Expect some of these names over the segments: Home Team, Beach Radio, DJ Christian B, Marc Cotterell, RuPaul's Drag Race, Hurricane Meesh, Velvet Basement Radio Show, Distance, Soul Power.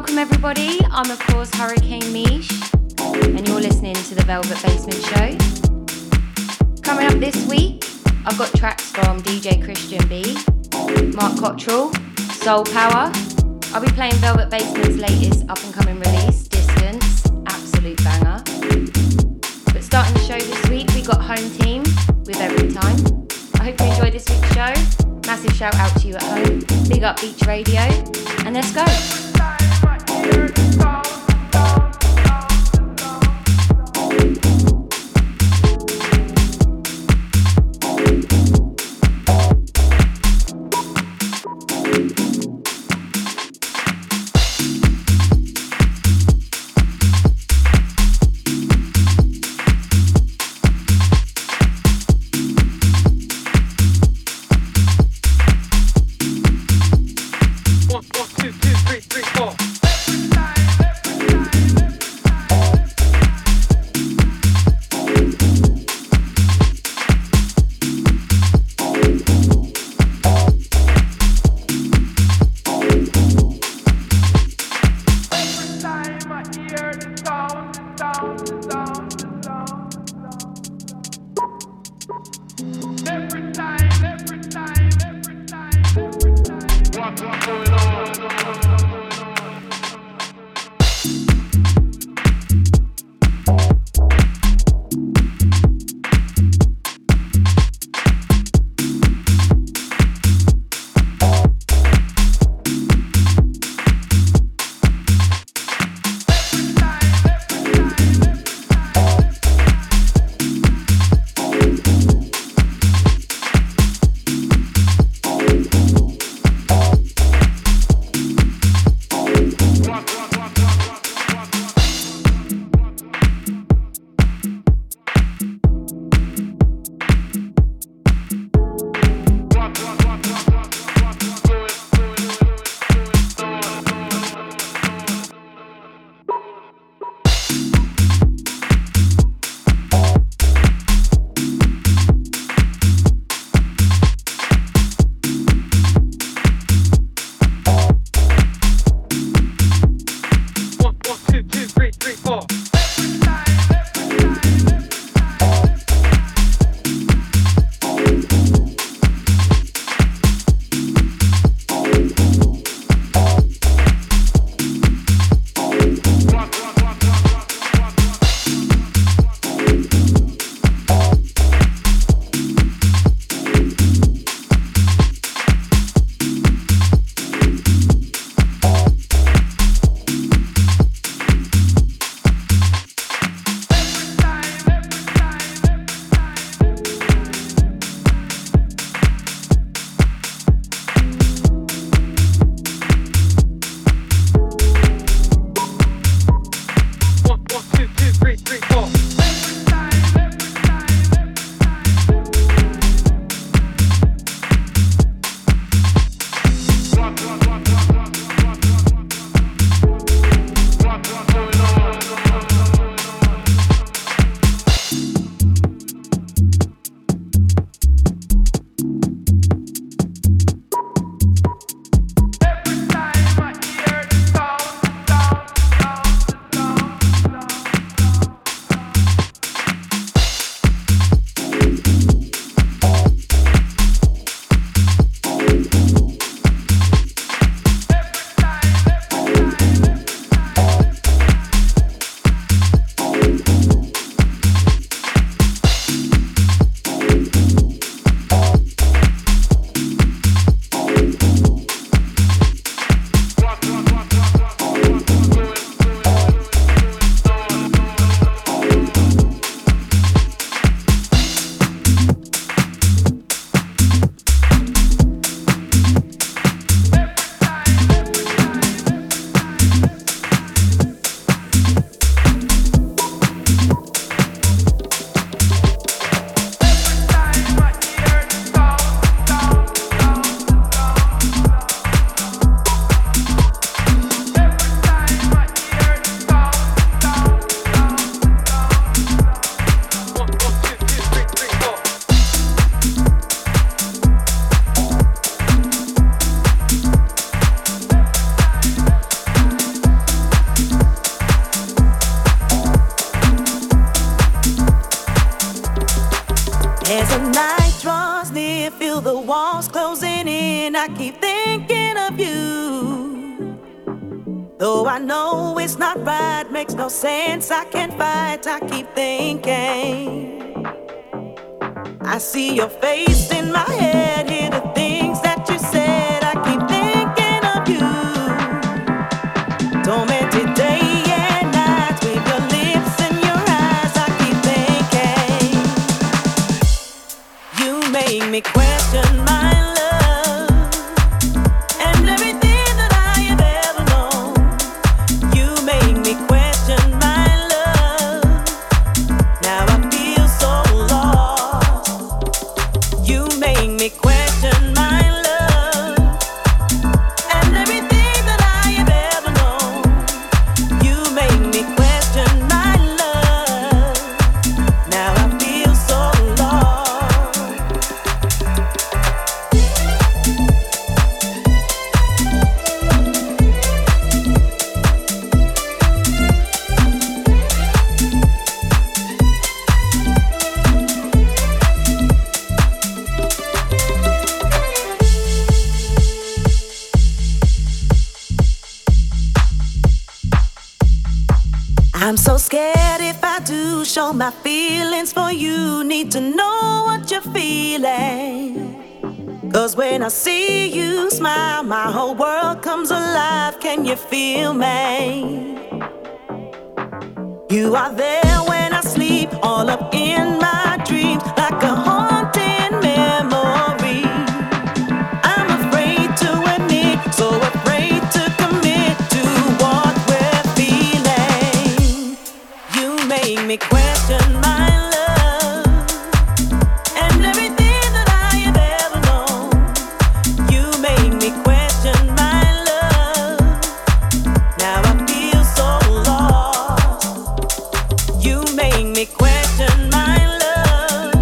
welcome everybody. I'm of course Hurricane Meesh, and you're listening to the Velvet Basement Show. Coming up this week, I've got tracks from DJ Christian B, Marc Cotterell, Soul Power. I'll be playing Velvet Basement's latest up and coming release, Distance, absolute banger. But starting the show this week, we got Home Team with Every Time. I hope you enjoyed this week's show. Massive shout out to you at home. Big up Beach Radio, and let's go. One, two, three, four. Every time. Though I know it's not right, makes no sense, I can't fight, I keep thinking. I see your face in my head, hear the things that you said, I keep thinking of you. Tormented day and night, with your lips and your eyes, I keep thinking. You make me question my life. Show my feelings for you, need to know what you're feeling. Cause when I see you smile, my whole world comes alive, can you feel me? You are there when I sleep, all up in my dreams, like a haunting memory. I'm afraid to admit, so afraid to commit to what we're feeling. You make me question. Question my love,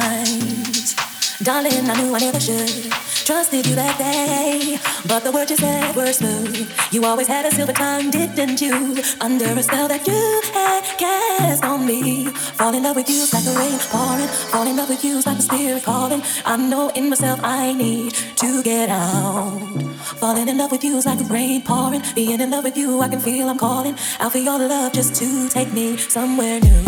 times. Darling, I knew I never should. Trusted you that day, but the words you said were smooth. You always had a silver tongue, didn't you? Under a spell that you had cast on me. Fall in love with you's like the rain pouring. Fall in love with you's like the spirit calling. I know in myself I need to get out. Falling in love with you's like the rain pouring. Being in love with you, I can feel I'm calling out for your love just to take me somewhere new.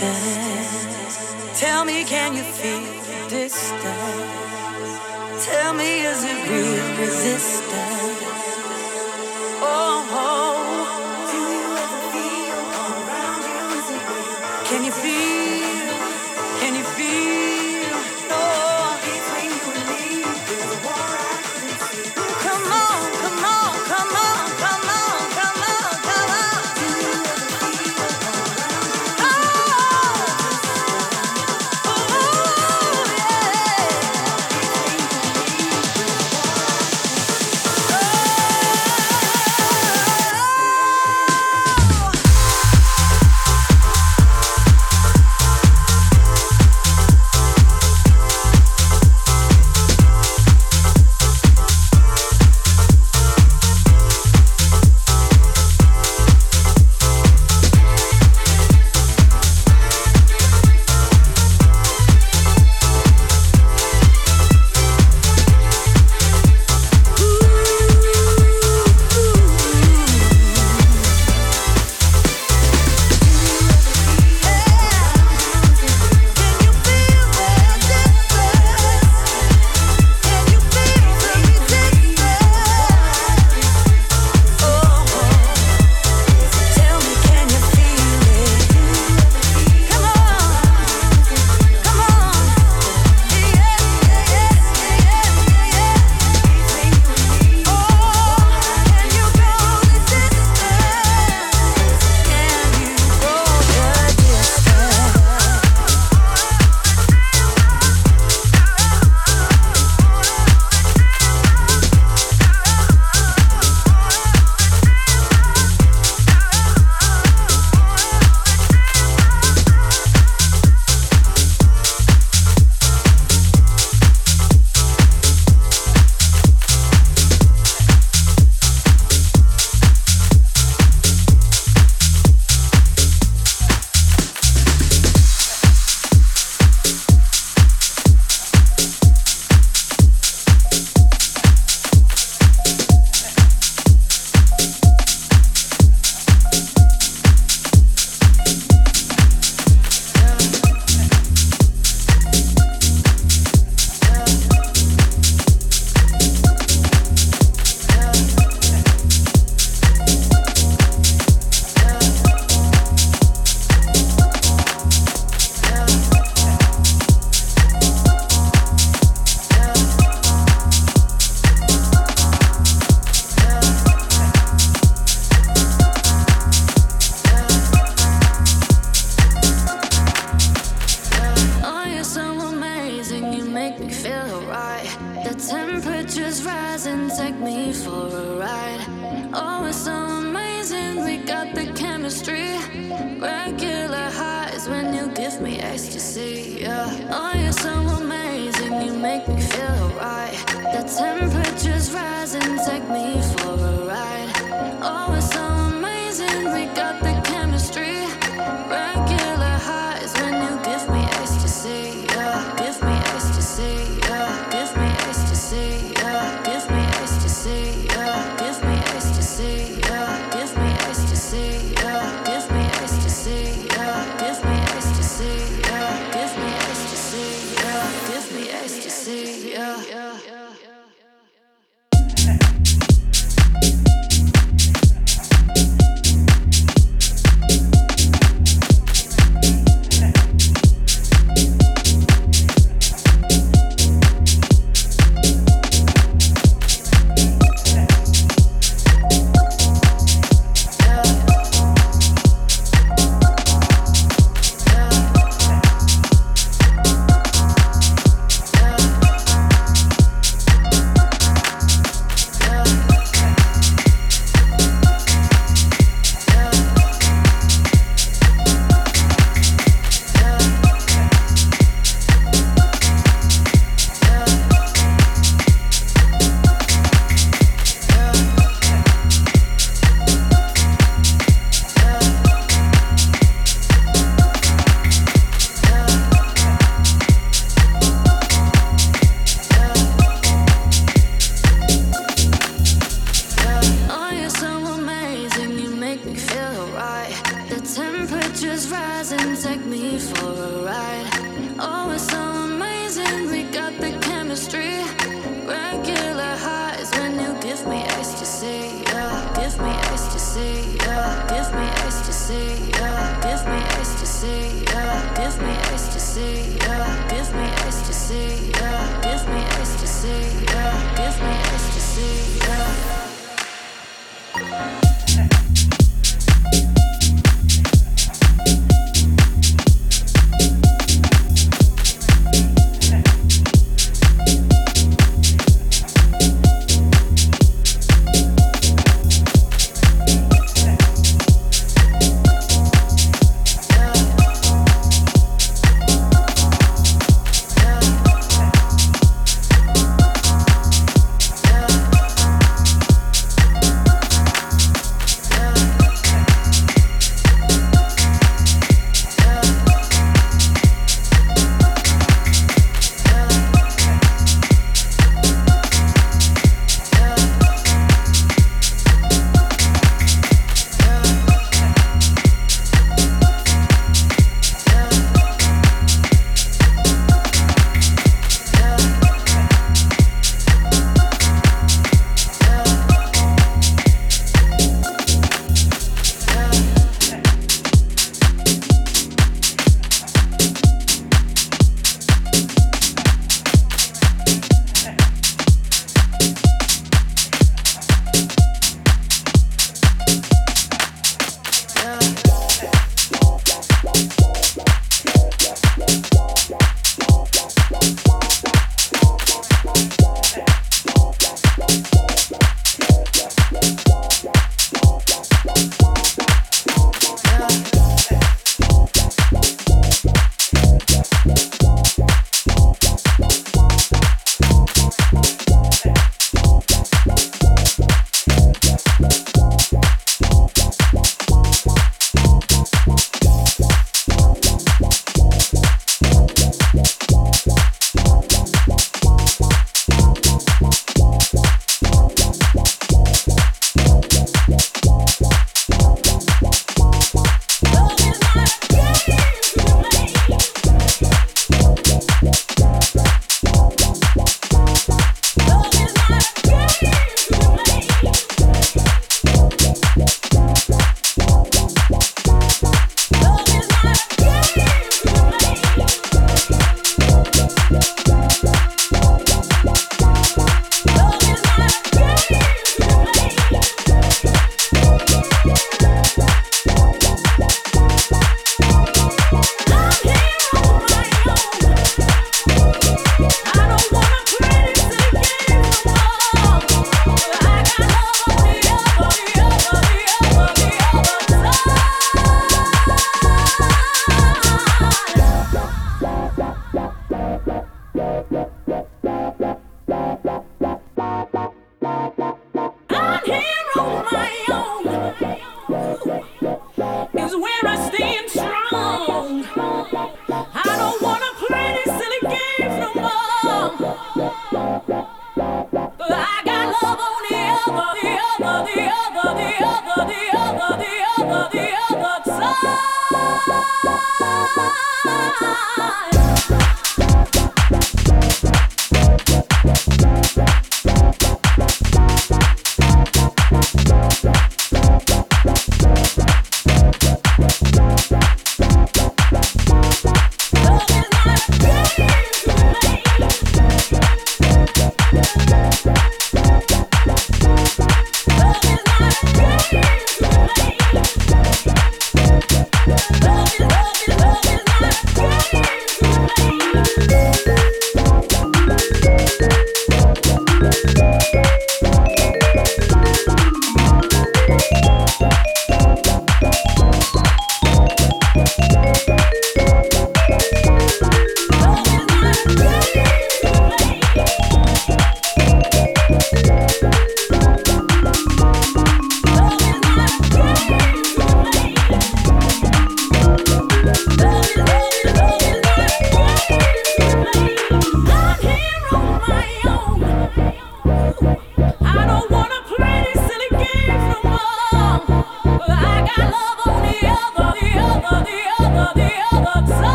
distance. Tell me, can you feel distance? Tell me, is it real resistance? Oh, do you ever feel all around you? Is it real? Can you feel? Can you feel? No, between you and me, there's a war I couldn't see. Come on, come on, come on, come on, come on, come on. Do you ever feel all around you? Oh, oh, yeah. Between you and me, there's a war I couldn't see.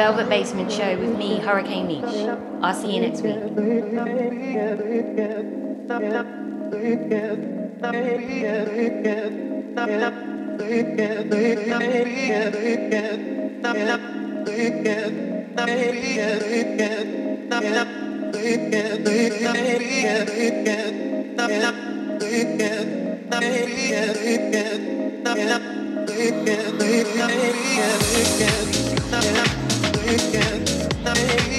Velvet Basement Show with me, Hurricane Meesh. I'll see you next week. They can't,